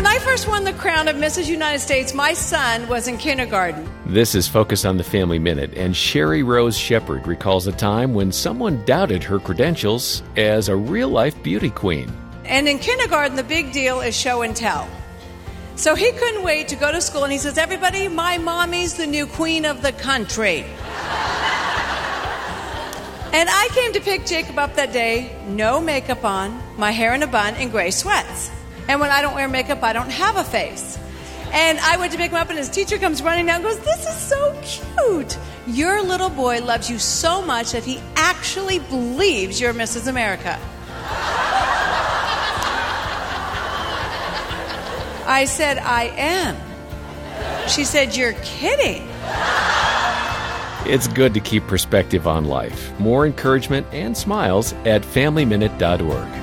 When I first won the crown of Mrs. United States, my son was in kindergarten. This is Focus on the Family Minute, and Sherry Rose Shepherd recalls a time when someone doubted her credentials as a real-life beauty queen. And in kindergarten, the big deal is show and tell. So he couldn't wait to go to school, and he says, "Everybody, my mommy's the new queen of the country." And I came to pick Jacob up that day, no makeup on, my hair in a bun, and gray sweats. And when I don't wear makeup, I don't have a face. And I went to pick him up, and his teacher comes running down and goes, "This is so cute. Your little boy loves you so much that he actually believes you're Mrs. America." I said, "I am." She said, "You're kidding." It's good to keep perspective on life. More encouragement and smiles at FamilyMinute.org.